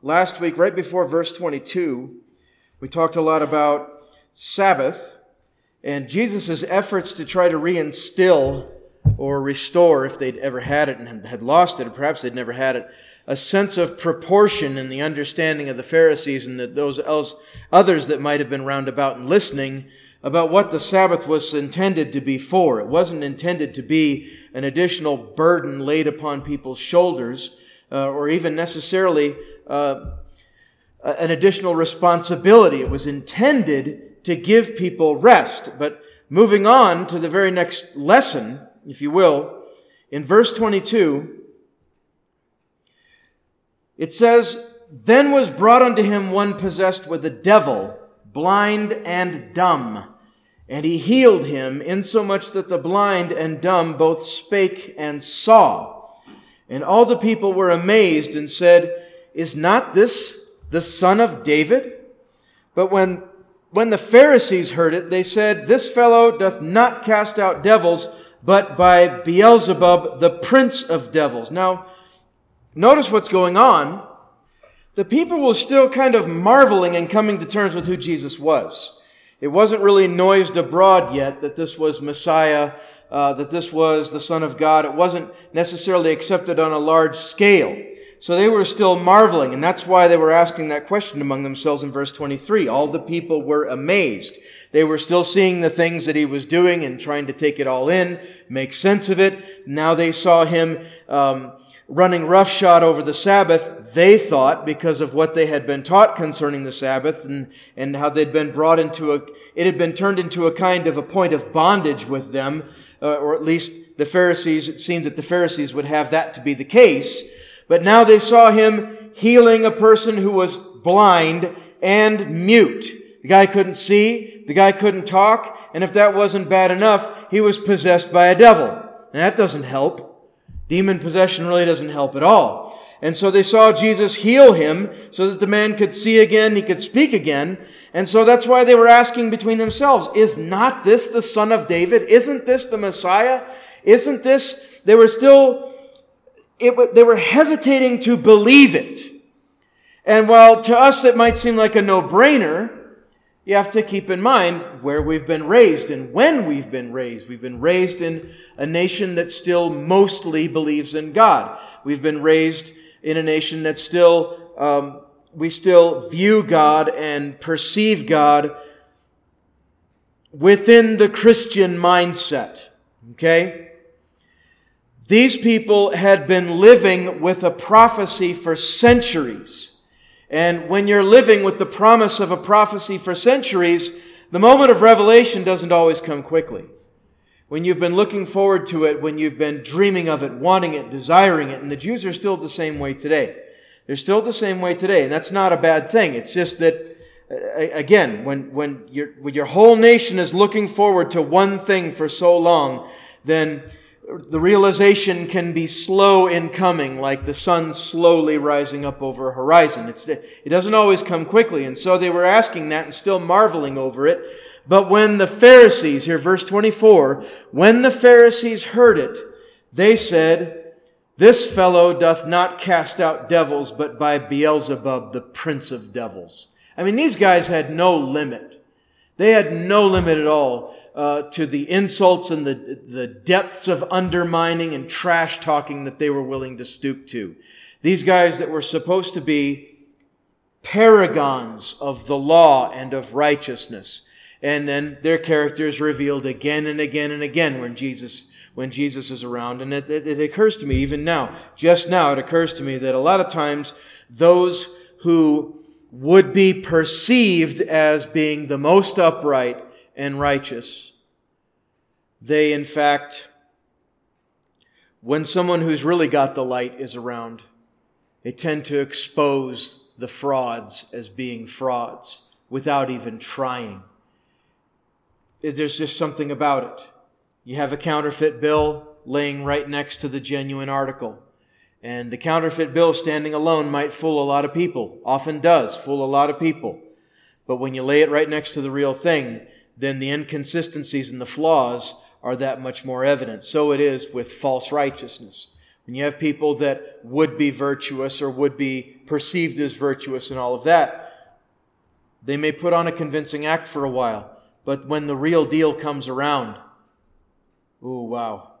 last week, right before verse 22, we talked a lot about Sabbath and Jesus' efforts to try to reinstill or restore, if they'd ever had it and had lost it, or perhaps they'd never had it, a sense of proportion in the understanding of the Pharisees and those others that might have been round about and listening about what the Sabbath was intended to be for. It wasn't intended to be an additional burden laid upon people's shoulders or even necessarily an additional responsibility. It was intended to give people rest. But moving on to the very next lesson, if you will, in verse 22, it says, "Then was brought unto him one possessed with a devil, blind and dumb, and he healed him, insomuch that the blind and dumb both spake and saw. And all the people were amazed and said, Is not this the son of David? But when the Pharisees heard it, they said, This fellow doth not cast out devils, but by Beelzebub, the prince of devils." Now, notice what's going on. The people were still kind of marveling and coming to terms with who Jesus was. It wasn't really noised abroad yet that this was Messiah, that this was the Son of God. It wasn't necessarily accepted on a large scale. So they were still marveling, and that's why they were asking that question among themselves in verse 23. All the people were amazed. They were still seeing the things that he was doing and trying to take it all in, make sense of it. Now they saw him running roughshod over the Sabbath, they thought, because of what they had been taught concerning the Sabbath and how they'd been brought into it had been turned into a kind of a point of bondage with them, or at least the Pharisees, it seemed that the Pharisees would have that to be the case. But now they saw him healing a person who was blind and mute. The guy couldn't see, the guy couldn't talk, and if that wasn't bad enough, he was possessed by a devil. And that doesn't help. Demon possession really doesn't help at all. And so they saw Jesus heal him so that the man could see again, he could speak again. And so that's why they were asking between themselves, Is not this the Son of David? Isn't this the Messiah? Isn't this... They were hesitating to believe it. And while to us it might seem like a no-brainer, you have to keep in mind where we've been raised and when we've been raised. We've been raised in a nation that still mostly believes in God. We've been raised in a nation that still, we still view God and perceive God within the Christian mindset. Okay? These people had been living with a prophecy for centuries. And when you're living with the promise of a prophecy for centuries, the moment of revelation doesn't always come quickly. When you've been looking forward to it, when you've been dreaming of it, wanting it, desiring it, and the Jews are still the same way today. They're still the same way today, and that's not a bad thing. It's just that, again, when your whole nation is looking forward to one thing for so long, then the realization can be slow in coming, like the sun slowly rising up over a horizon. It doesn't always come quickly, and so they were asking that and still marveling over it. But when the Pharisees, here verse 24, when the Pharisees heard it, they said, "This fellow doth not cast out devils, but by Beelzebub, the prince of devils." I mean, these guys had no limit. They had no limit at all. To the insults and the depths of undermining and trash talking that they were willing to stoop to. These guys that were supposed to be paragons of the law and of righteousness. And then their character is revealed again and again and again when Jesus is around. And it occurs to me, even now, just now, it occurs to me that a lot of times those who would be perceived as being the most upright and righteous, they in fact, when someone who's really got the light is around, they tend to expose the frauds as being frauds without even trying. There's just something about it. You have a counterfeit bill laying right next to the genuine article. And the counterfeit bill standing alone might fool a lot of people, often does fool a lot of people. But when you lay it right next to the real thing, then the inconsistencies and the flaws are that much more evident. So it is with false righteousness. When you have people that would be virtuous or would be perceived as virtuous and all of that, they may put on a convincing act for a while. But when the real deal comes around, ooh, wow.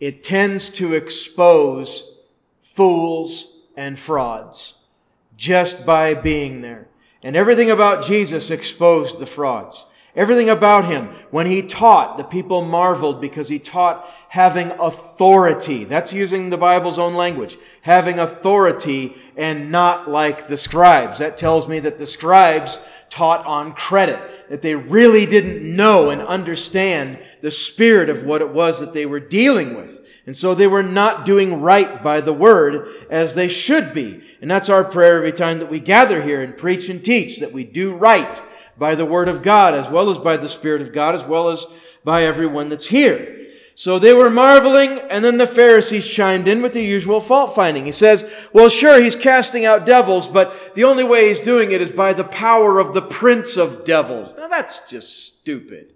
It tends to expose fools and frauds just by being there. And everything about Jesus exposed the frauds. Everything about him. When he taught, the people marveled because he taught having authority. That's using the Bible's own language. Having authority and not like the scribes. That tells me that the scribes taught on credit. That they really didn't know and understand the spirit of what it was that they were dealing with. And so they were not doing right by the word as they should be. And that's our prayer every time that we gather here and preach and teach, that we do right by the word of God, as well as by the Spirit of God, as well as by everyone that's here. So they were marveling, and then the Pharisees chimed in with the usual fault-finding. He says, well, sure, he's casting out devils, but the only way he's doing it is by the power of the prince of devils. Now, that's just stupid.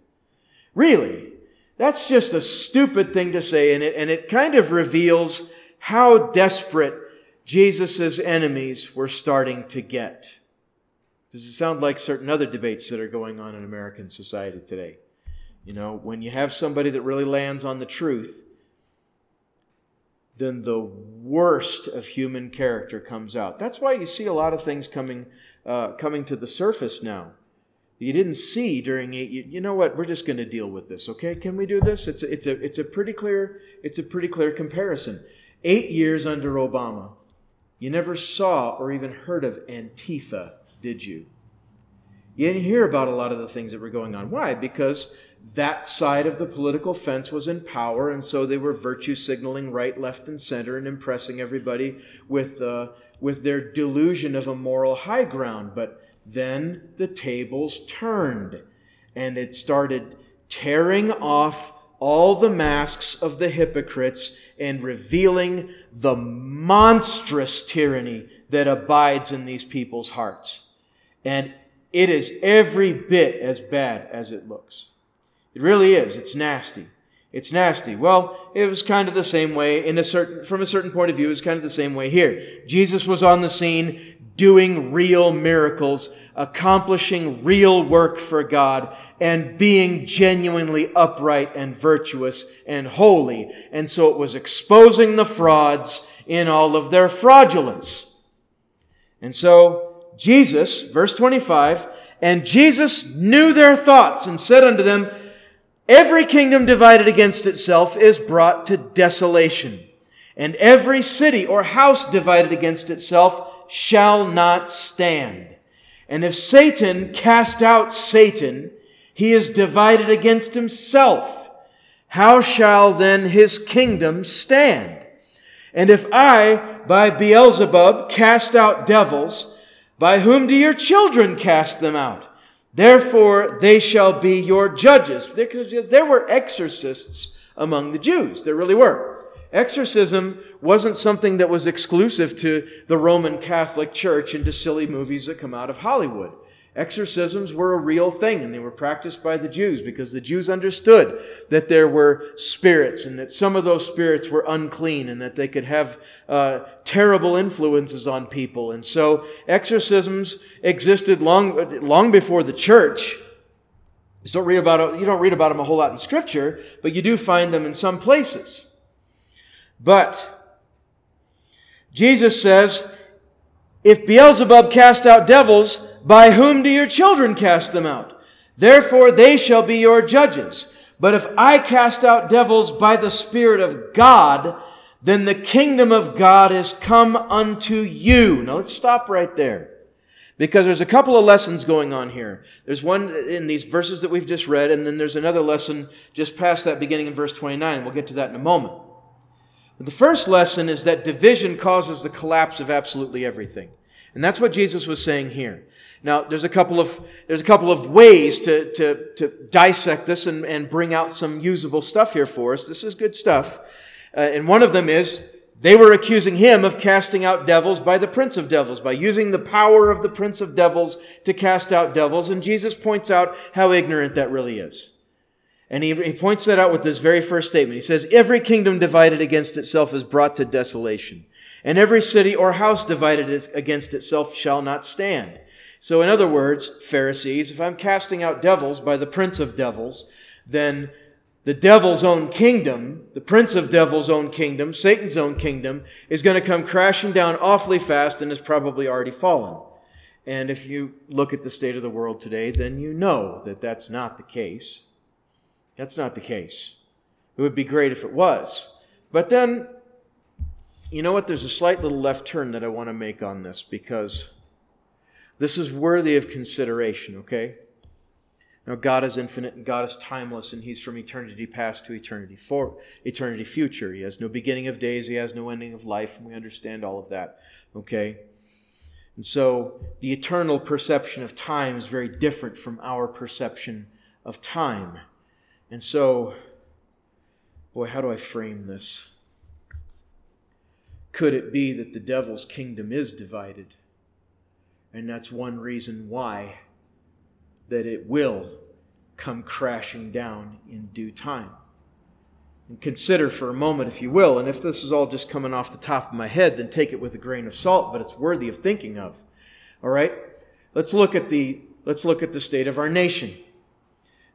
Really, that's just a stupid thing to say, and it kind of reveals how desperate Jesus' enemies were starting to get. Does it sound like certain other debates that are going on in American society today? You know, when you have somebody that really lands on the truth, then the worst of human character comes out. That's why you see a lot of things coming to the surface now. You didn't see during 8 years. You know what? We're just going to deal with this, okay? Can we do this? It's a pretty clear comparison. 8 years under Obama, you never saw or even heard of Antifa. Did you? You didn't hear about a lot of the things that were going on. Why? Because that side of the political fence was in power, and so they were virtue signaling right, left, and center and impressing everybody with their delusion of a moral high ground. But then the tables turned, and it started tearing off all the masks of the hypocrites and revealing the monstrous tyranny that abides in these people's hearts. And it is every bit as bad as it looks. It really is. It's nasty. It's nasty. Well, it was kind of the same way from a certain point of view, it was kind of the same way here. Jesus was on the scene doing real miracles, accomplishing real work for God, and being genuinely upright and virtuous and holy. And so it was exposing the frauds in all of their fraudulence. And so Jesus, verse 25, and Jesus knew their thoughts and said unto them, every kingdom divided against itself is brought to desolation, and every city or house divided against itself shall not stand. And if Satan cast out Satan, he is divided against himself. How shall then his kingdom stand? And if I, by Beelzebub, cast out devils, by whom do your children cast them out? Therefore, they shall be your judges. Because there were exorcists among the Jews. There really were. Exorcism wasn't something that was exclusive to the Roman Catholic Church and to silly movies that come out of Hollywood. Exorcisms were a real thing, and they were practiced by the Jews because the Jews understood that there were spirits and that some of those spirits were unclean and that they could have terrible influences on people. And so exorcisms existed long before the church. You don't read about them a whole lot in Scripture, but you do find them in some places. But Jesus says, if Beelzebub cast out devils, by whom do your children cast them out? Therefore they shall be your judges. But if I cast out devils by the Spirit of God, then the kingdom of God is come unto you. Now let's stop right there, because there's a couple of lessons going on here. There's one in these verses that we've just read, and then there's another lesson just past that, beginning in verse 29. We'll get to that in a moment. The first lesson is that division causes the collapse of absolutely everything. And that's what Jesus was saying here. Now, there's a couple of ways to dissect this and bring out some usable stuff here for us. This is good stuff. And one of them is they were accusing him of casting out devils by the prince of devils, by using the power of the prince of devils to cast out devils. And Jesus points out how ignorant that really is. And he points that out with this very first statement. He says, every kingdom divided against itself is brought to desolation, and every city or house divided against itself shall not stand. So in other words, Pharisees, if I'm casting out devils by the prince of devils, then the devil's own kingdom, the prince of devil's own kingdom, Satan's own kingdom, is going to come crashing down awfully fast and has probably already fallen. And if you look at the state of the world today, then you know that that's not the case. That's not the case. It would be great if it was. But then, you know what? There's a slight little left turn that I want to make on this, because this is worthy of consideration, okay? Now, God is infinite and God is timeless, and He's from eternity past to eternity future. He has no beginning of days. He has no ending of life, and we understand all of that, okay? And so the eternal perception of time is very different from our perception of time. And so, boy, how do I frame this? Could it be that the devil's kingdom is divided? And that's one reason why that it will come crashing down in due time. And consider for a moment, if you will, and if this is all just coming off the top of my head, then take it with a grain of salt, but it's worthy of thinking of. All right? Let's look at the state of our nation.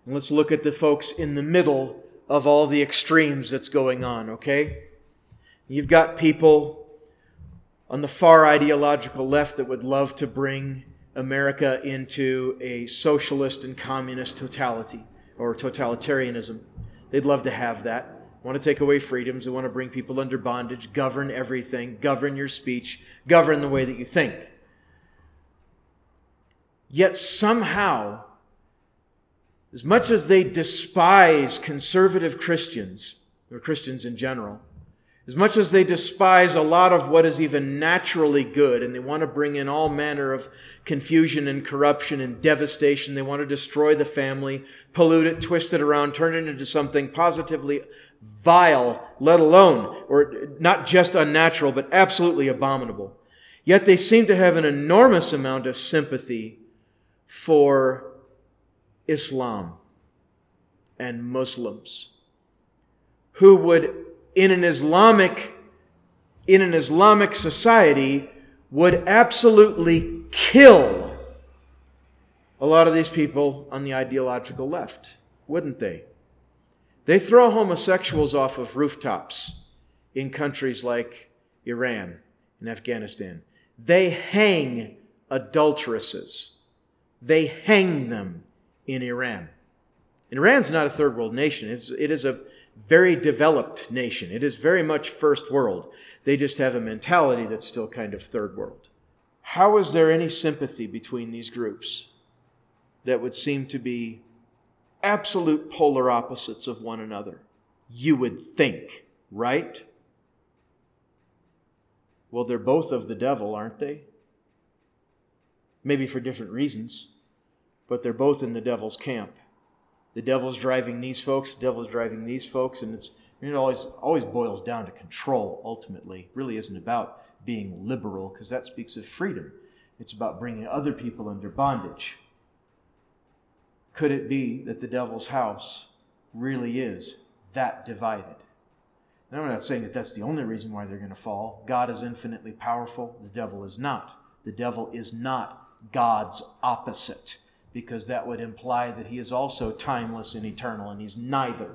And let's look at the folks in the middle of all the extremes that's going on, okay? You've got people on the far ideological left that would love to bring America into a socialist and communist totality or totalitarianism. They'd love to have that. They want to take away freedoms. They want to bring people under bondage, govern everything, govern your speech, govern the way that you think. Yet somehow, as much as they despise conservative Christians, or Christians in general, as much as they despise a lot of what is even naturally good, and they want to bring in all manner of confusion and corruption and devastation, they want to destroy the family, pollute it, twist it around, turn it into something positively vile, let alone, or not just unnatural, but absolutely abominable. Yet they seem to have an enormous amount of sympathy for Islam and Muslims, who would, in an Islamic society, would absolutely kill a lot of these people on the ideological left, wouldn't they? They throw homosexuals off of rooftops in countries like Iran and Afghanistan. They hang adulteresses. They hang them in Iran. And Iran's not a third world nation. It is a very developed nation. It is very much first world. They just have a mentality that's still kind of third world. How is there any sympathy between these groups that would seem to be absolute polar opposites of one another? You would think, right? Well, they're both of the devil, aren't they? Maybe for different reasons, but they're both in the devil's camp. The devil's driving these folks, the devil's driving these folks, and it always boils down to control, ultimately. It really isn't about being liberal, because that speaks of freedom. It's about bringing other people under bondage. Could it be that the devil's house really is that divided? And I'm not saying that that's the only reason why they're going to fall. God is infinitely powerful. The devil is not. The devil is not God's opposite, because that would imply that he is also timeless and eternal, and he's neither.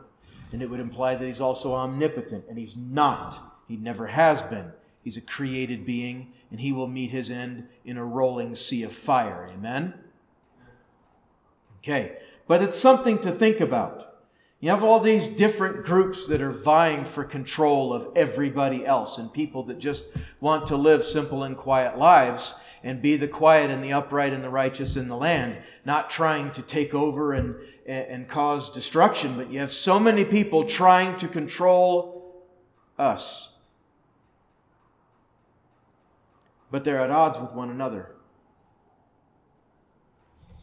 And it would imply that he's also omnipotent, and he's not. He never has been. He's a created being, and he will meet his end in a rolling sea of fire. Amen? Okay, but it's something to think about. You have all these different groups that are vying for control of everybody else, and people that just want to live simple and quiet lives and be the quiet and the upright and the righteous in the land, not trying to take over and cause destruction. But you have so many people trying to control us. but they're at odds with one another.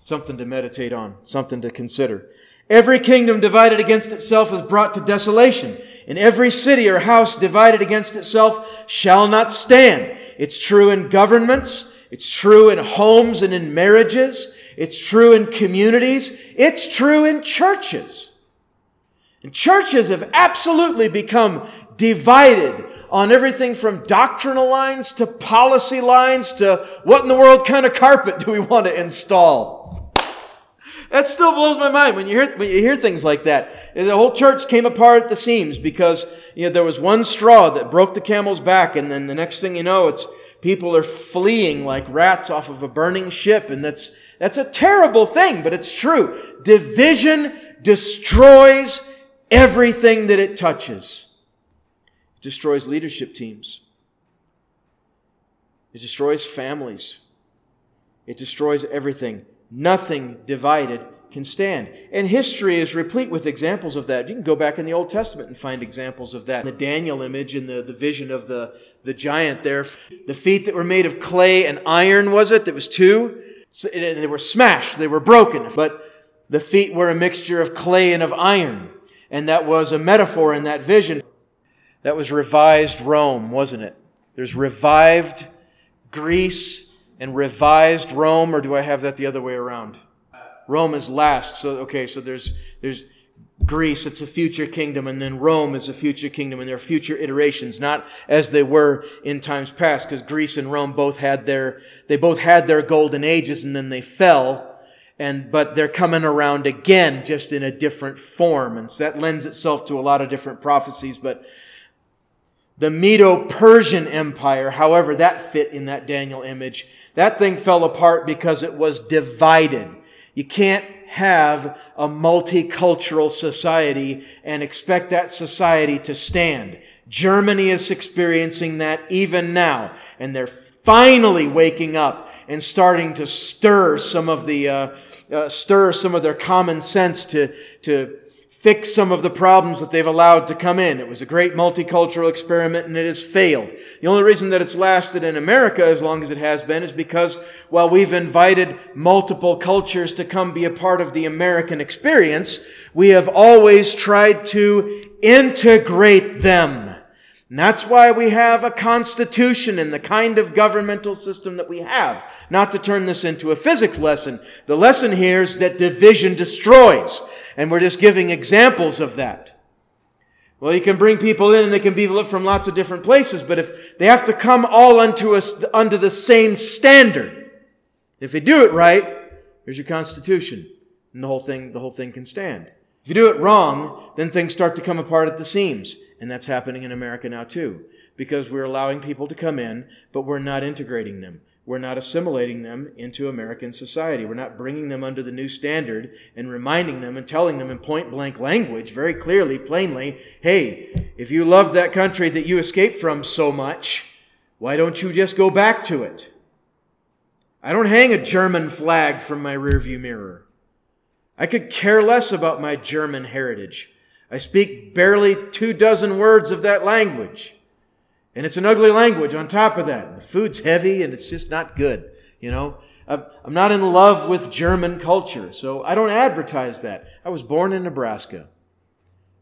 Something to meditate on, something to consider. Every kingdom divided against itself is brought to desolation, and every city or house divided against itself shall not stand. It's true in governments. It's true in homes and in marriages. It's true in communities. It's true in churches. And churches have absolutely become divided on everything from doctrinal lines to policy lines to what in the world kind of carpet do we want to install? That still blows my mind when you hear things like that. The whole church came apart at the seams because there was one straw that broke the camel's back, and then the next thing you know, it's people are fleeing like rats off of a burning ship, and that's a terrible thing, but it's true. Division destroys everything that it touches. It destroys leadership teams. It destroys families. It destroys everything. Nothing divided can stand. And history is replete with examples of that. You can go back in the Old Testament and find examples of that. The Daniel image and the vision of the giant there. The feet that were made of clay and iron, was it? That was two. And they were smashed. They were broken. But the feet were a mixture of clay and of iron. And that was a metaphor in that vision. That was revised Rome, wasn't it? There's revived Greece and revised Rome, or do I have that the other way around? Rome is last. So there's Greece, it's a future kingdom, and then Rome is a future kingdom, and there are future iterations, not as they were in times past, because Greece and Rome both had their golden ages and then they fell. But they're coming around again, just in a different form. And so that lends itself to a lot of different prophecies. But the Medo-Persian Empire, however that fit in that Daniel image, that thing fell apart because it was divided. You can't have a multicultural society and expect that society to stand. Germany is experiencing that even now. And they're finally waking up and starting to stir some of their common sense to fix some of the problems that they've allowed to come in. It was a great multicultural experiment, and it has failed. The only reason that it's lasted in America as long as it has been is because, while we've invited multiple cultures to come be a part of the American experience, we have always tried to integrate them. And that's why we have a constitution and the kind of governmental system that we have. Not to turn this into a physics lesson. The lesson here is that division destroys. And we're just giving examples of that. Well, you can bring people in and they can be from lots of different places, but if they have to come all unto the same standard, if you do it right, there's your constitution. And the whole thing can stand. If you do it wrong, then things start to come apart at the seams. And that's happening in America now too, because we're allowing people to come in, but we're not integrating them. We're not assimilating them into American society. We're not bringing them under the new standard and reminding them and telling them in point blank language, very clearly, plainly, hey, if you love that country that you escaped from so much, why don't you just go back to it? I don't hang a German flag from my rearview mirror. I could care less about my German heritage. I speak barely 24 words of that language. And it's an ugly language on top of that. The food's heavy and it's just not good. I'm not in love with German culture, so I don't advertise that. I was born in Nebraska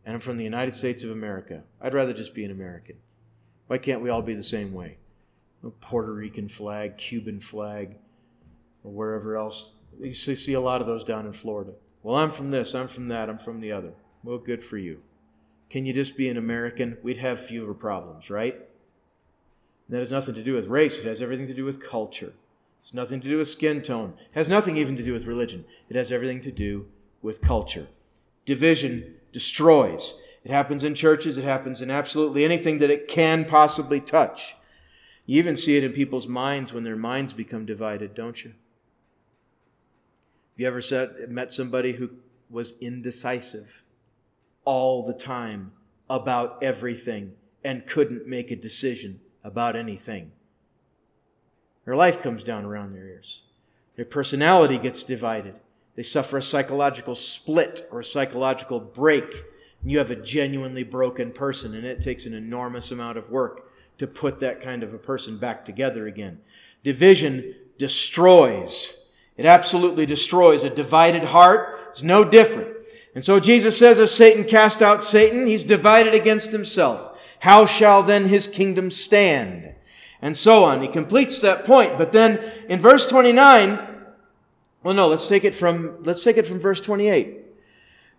and I'm from the United States of America. I'd rather just be an American. Why can't we all be the same way? A Puerto Rican flag, Cuban flag, or wherever else. You see a lot of those down in Florida. Well, I'm from this, I'm from that, I'm from the other. Well, good for you. Can you just be an American? We'd have fewer problems, right? And that has nothing to do with race. It has everything to do with culture. It's nothing to do with skin tone. It has nothing even to do with religion. It has everything to do with culture. Division destroys. It happens in churches. It happens in absolutely anything that it can possibly touch. You even see it in people's minds when their minds become divided, don't you? Have you ever met somebody who was indecisive all the time about everything and couldn't make a decision about anything? Their life comes down around their ears. Their personality gets divided. They suffer a psychological split or a psychological break. And you have a genuinely broken person, and it takes an enormous amount of work to put that kind of a person back together again. Division destroys. It absolutely destroys. A divided heart is no different. And so Jesus says, as Satan cast out Satan, he's divided against himself. How shall then his kingdom stand? And so on. He completes that point. But then in verse 29, let's take it from verse 28.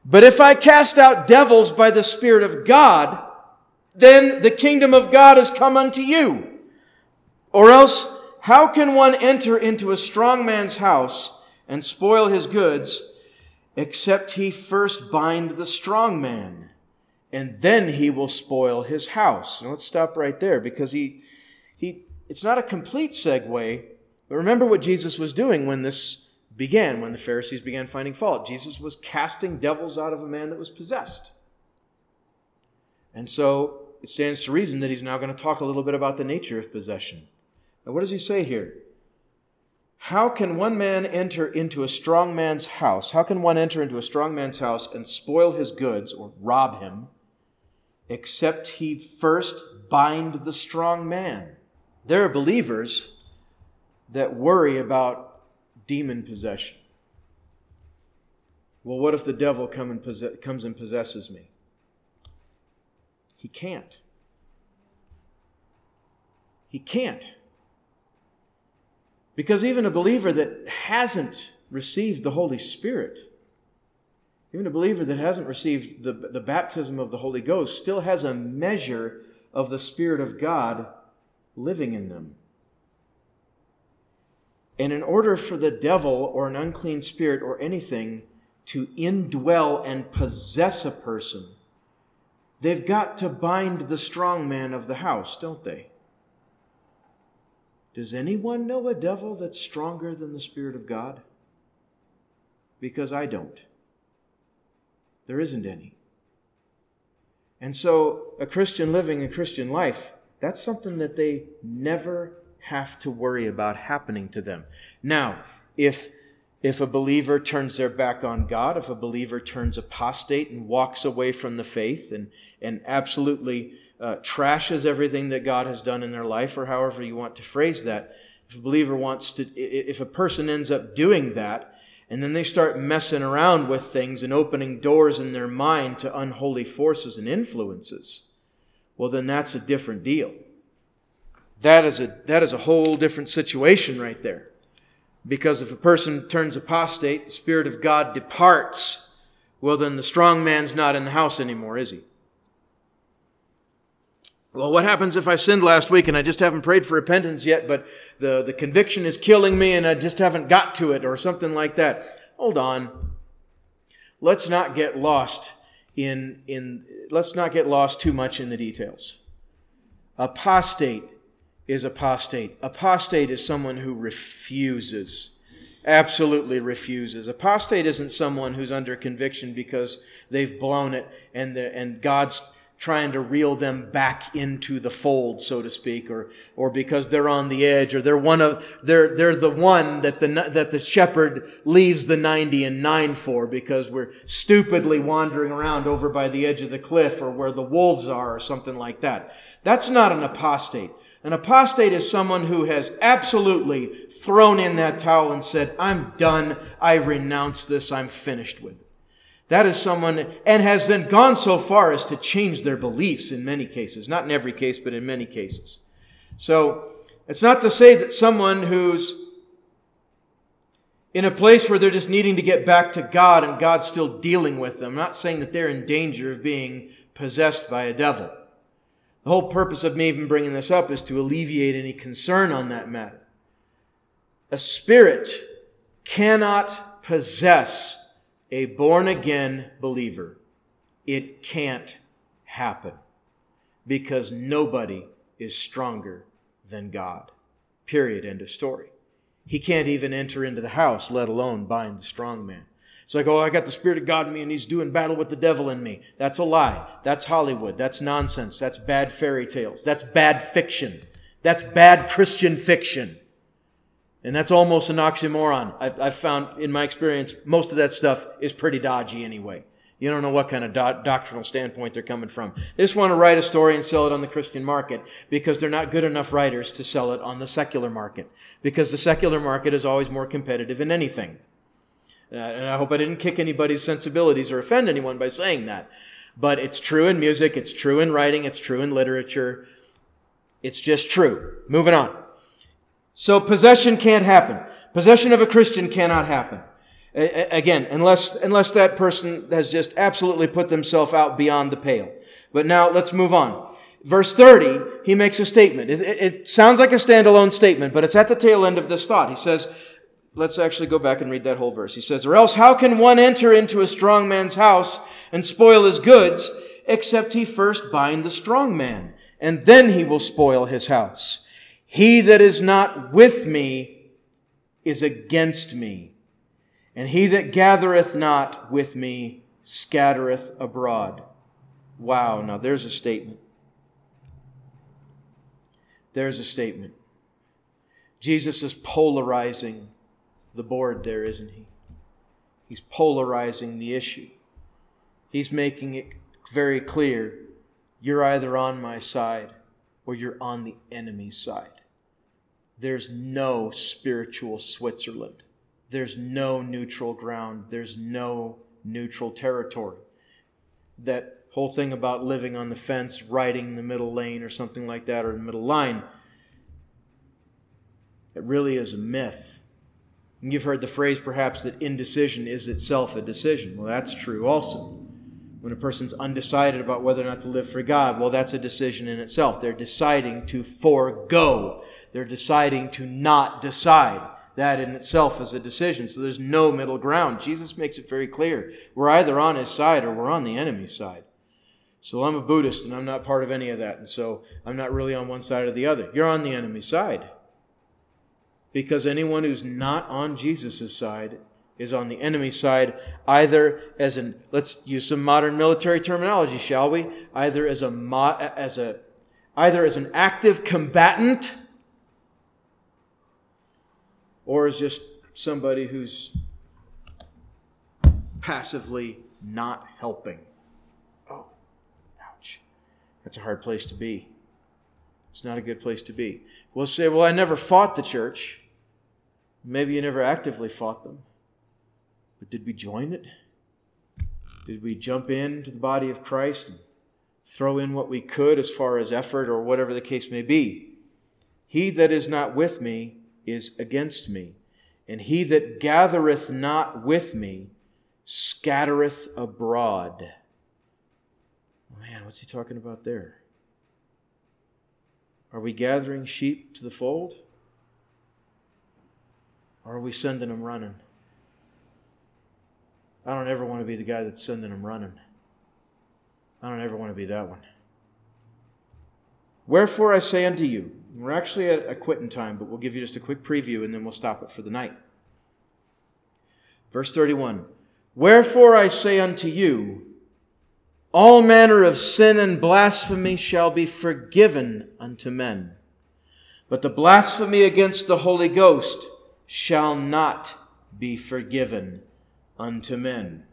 But if I cast out devils by the Spirit of God, then the kingdom of God has come unto you. Or else, how can one enter into a strong man's house and spoil his goods, except he first bind the strong man, and then he will spoil his house? Now let's stop right there, because it's not a complete segue. But remember what Jesus was doing when this began, when the Pharisees began finding fault. Jesus was casting devils out of a man that was possessed. And so it stands to reason that he's now going to talk a little bit about the nature of possession. Now what does he say here? How can one man enter into a strong man's house? How can one enter into a strong man's house and spoil his goods or rob him, except he first bind the strong man? There are believers that worry about demon possession. Well, what if the devil comes and possesses me? He can't. He can't. Because even a believer that hasn't received the Holy Spirit, even a believer that hasn't received the baptism of the Holy Ghost, still has a measure of the Spirit of God living in them. And in order for the devil or an unclean spirit or anything to indwell and possess a person, they've got to bind the strong man of the house, don't they? Does anyone know a devil that's stronger than the Spirit of God? Because I don't. There isn't any. And so a Christian living a Christian life, that's something that they never have to worry about happening to them. Now, if a believer turns their back on God, if a believer turns apostate and walks away from the faith and absolutely trashes everything that God has done in their life, or however you want to phrase that. If a person ends up doing that, and then they start messing around with things and opening doors in their mind to unholy forces and influences, well, then that's a different deal. That is a whole different situation right there. Because if a person turns apostate, the Spirit of God departs, well, then the strong man's not in the house anymore, is he? Well, what happens if I sinned last week and I just haven't prayed for repentance yet, but the conviction is killing me and I just haven't got to it, or something like that? Hold on. Let's not get lost too much in the details. Apostate is apostate. Apostate is someone who refuses. Absolutely refuses. Apostate isn't someone who's under conviction because they've blown it and God's trying to reel them back into the fold, so to speak, or because they're on the edge, or they're the one that the shepherd leaves the 99 for because we're stupidly wandering around over by the edge of the cliff or where the wolves are or something like that. That's not an apostate. An apostate is someone who has absolutely thrown in that towel and said, I'm done, I renounce this, I'm finished with it. That is someone, and has then gone so far as to change their beliefs in many cases. Not in every case, but in many cases. So, it's not to say that someone who's in a place where they're just needing to get back to God and God's still dealing with them. I'm not saying that they're in danger of being possessed by a devil. The whole purpose of me even bringing this up is to alleviate any concern on that matter. A spirit cannot possess a born-again believer. It can't happen because nobody is stronger than God. Period. End of story. He can't even enter into the house, let alone bind the strong man. It's like, oh, I got the Spirit of God in me and he's doing battle with the devil in me. That's a lie. That's Hollywood. That's nonsense. That's bad fairy tales. That's bad fiction. That's bad Christian fiction. And that's almost an oxymoron. I've found in my experience, most of that stuff is pretty dodgy anyway. You don't know what kind of doctrinal standpoint they're coming from. They just want to write a story and sell it on the Christian market because they're not good enough writers to sell it on the secular market, because the secular market is always more competitive in anything. And I hope I didn't kick anybody's sensibilities or offend anyone by saying that. But it's true in music, it's true in writing, it's true in literature. It's just true. Moving on. So possession can't happen. Possession of a Christian cannot happen. Again, unless that person has just absolutely put themselves out beyond the pale. But now let's move on. Verse 30, he makes a statement. It sounds like a standalone statement, but it's at the tail end of this thought. He says, let's actually go back and read that whole verse. He says, or else how can one enter into a strong man's house and spoil his goods, except he first bind the strong man, and then he will spoil his house. He that is not with me is against me. And he that gathereth not with me scattereth abroad. Wow, now there's a statement. There's a statement. Jesus is polarizing the board there, isn't he? He's polarizing the issue. He's making it very clear, you're either on my side or you're on the enemy's side. There's no spiritual Switzerland. There's no neutral ground. There's no neutral territory. That whole thing about living on the fence, riding the middle lane or something like that, or the middle line, it really is a myth. And you've heard the phrase perhaps that indecision is itself a decision. Well, that's true also. When a person's undecided about whether or not to live for God, well, that's a decision in itself. They're deciding to forego. They're deciding to not decide. That in itself is a decision. So there's no middle ground. Jesus makes it very clear. We're either on his side or we're on the enemy's side. So I'm a Buddhist and I'm not part of any of that. And so I'm not really on one side or the other. You're on the enemy's side. Because anyone who's not on Jesus' side is on the enemy's side, either as an, let's use some modern military terminology, shall we? Either as an active combatant, or is just somebody who's passively not helping. Oh, ouch. That's a hard place to be. It's not a good place to be. We'll say, well, I never fought the church. Maybe you never actively fought them. But did we join it? Did we jump into the body of Christ and throw in what we could as far as effort or whatever the case may be? He that is not with me is against me, and he that gathereth not with me scattereth abroad. Man, what's he talking about there? Are we gathering sheep to the fold? Or are we sending them running? I don't ever want to be the guy that's sending them running. I don't ever want to be that one. Wherefore I say unto you, we're actually at a quitting time, but we'll give you just a quick preview and then we'll stop it for the night. Verse 31. Wherefore I say unto you, all manner of sin and blasphemy shall be forgiven unto men, but the blasphemy against the Holy Ghost shall not be forgiven unto men.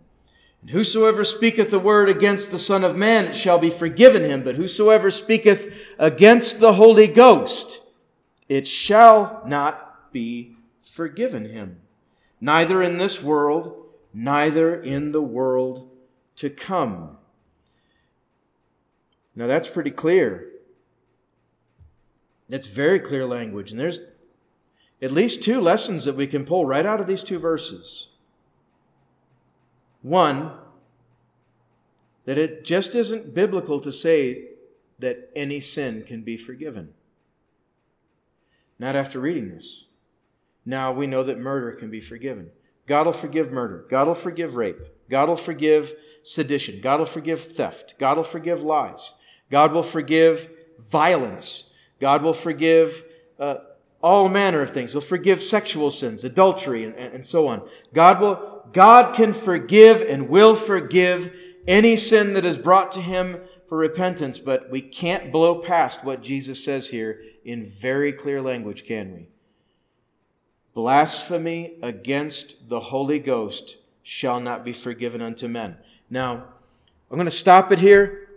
And whosoever speaketh a word against the Son of Man, it shall be forgiven him. But whosoever speaketh against the Holy Ghost, it shall not be forgiven him. Neither in this world, neither in the world to come. Now that's pretty clear. That's very clear language. And there's at least two lessons that we can pull right out of these two verses. One, that it just isn't biblical to say that any sin can be forgiven. Not after reading this. Now we know that murder can be forgiven. God will forgive murder. God will forgive rape. God will forgive sedition. God will forgive theft. God will forgive lies. God will forgive violence. God will forgive all manner of things. He'll forgive sexual sins, adultery, and so on. God can forgive and will forgive any sin that is brought to him for repentance, but we can't blow past what Jesus says here in very clear language, can we? Blasphemy against the Holy Ghost shall not be forgiven unto men. Now, I'm going to stop it here.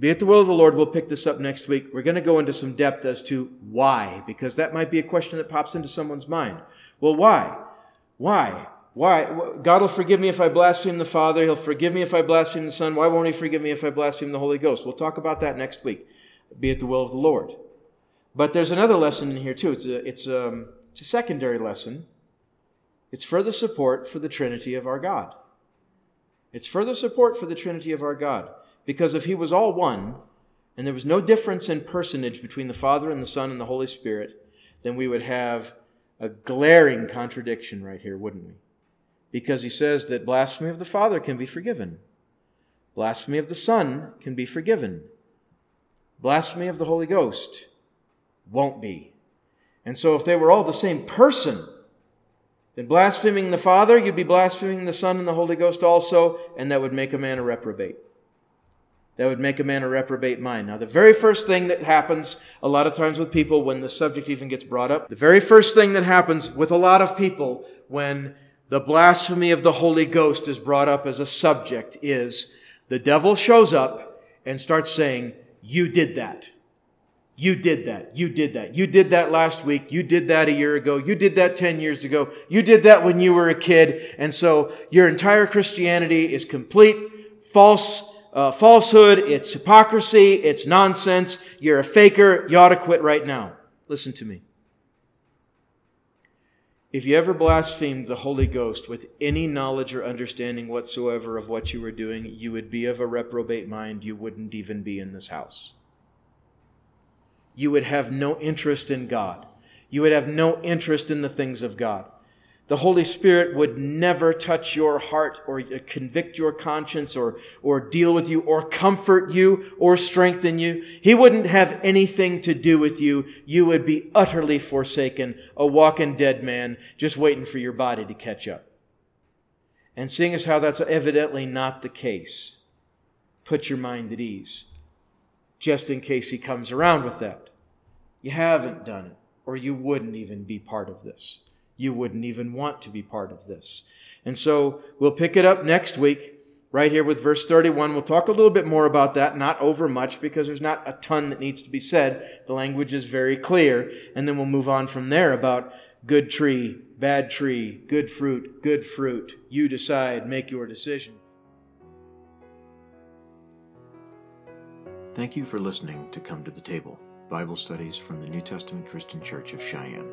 Be at the will of the Lord. We'll pick this up next week. We're going to go into some depth as to why, because that might be a question that pops into someone's mind. Well, why? Why? Why? God will forgive me if I blaspheme the Father. He'll forgive me if I blaspheme the Son. Why won't He forgive me if I blaspheme the Holy Ghost? We'll talk about that next week. Be at the will of the Lord. But there's another lesson in here too. It's a secondary lesson. It's further support for the Trinity of our God. It's further support for the Trinity of our God. Because if He was all one, and there was no difference in personage between the Father and the Son and the Holy Spirit, then we would have a glaring contradiction right here, wouldn't we? Because He says that blasphemy of the Father can be forgiven. Blasphemy of the Son can be forgiven. Blasphemy of the Holy Ghost won't be. And so if they were all the same person, then blaspheming the Father, you'd be blaspheming the Son and the Holy Ghost also, and that would make a man a reprobate. That would make a man a reprobate mind. Now, the very first thing that happens a lot of times with people when the subject even gets brought up, the very first thing that happens with a lot of people when the blasphemy of the Holy Ghost is brought up as a subject is the devil shows up and starts saying, you did that. You did that. You did that. You did that last week. You did that a year ago. You did that 10 years ago. You did that when you were a kid. And so your entire Christianity is complete falsehood. It's hypocrisy. It's nonsense. You're a faker. You ought to quit right now. Listen to me. If you ever blasphemed the Holy Ghost with any knowledge or understanding whatsoever of what you were doing, you would be of a reprobate mind. You wouldn't even be in this house. You would have no interest in God. You would have no interest in the things of God. The Holy Spirit would never touch your heart or convict your conscience or deal with you or comfort you or strengthen you. He wouldn't have anything to do with you. You would be utterly forsaken, a walking dead man, just waiting for your body to catch up. And seeing as how that's evidently not the case, put your mind at ease, just in case He comes around with that. You haven't done it, or you wouldn't even be part of this. You wouldn't even want to be part of this. And so we'll pick it up next week, right here with verse 31. We'll talk a little bit more about that, not over much, because there's not a ton that needs to be said. The language is very clear. And then we'll move on from there about good tree, bad tree, good fruit, you decide, make your decision. Thank you for listening to Come to the Table, Bible studies from the New Testament Christian Church of Cheyenne.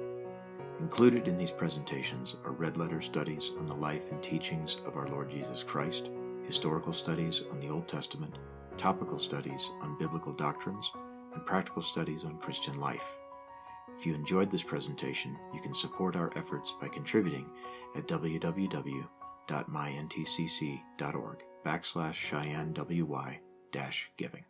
Included in these presentations are red-letter studies on the life and teachings of our Lord Jesus Christ, historical studies on the Old Testament, topical studies on biblical doctrines, and practical studies on Christian life. If you enjoyed this presentation, you can support our efforts by contributing at www.myntcc.org/CheyenneWY-giving.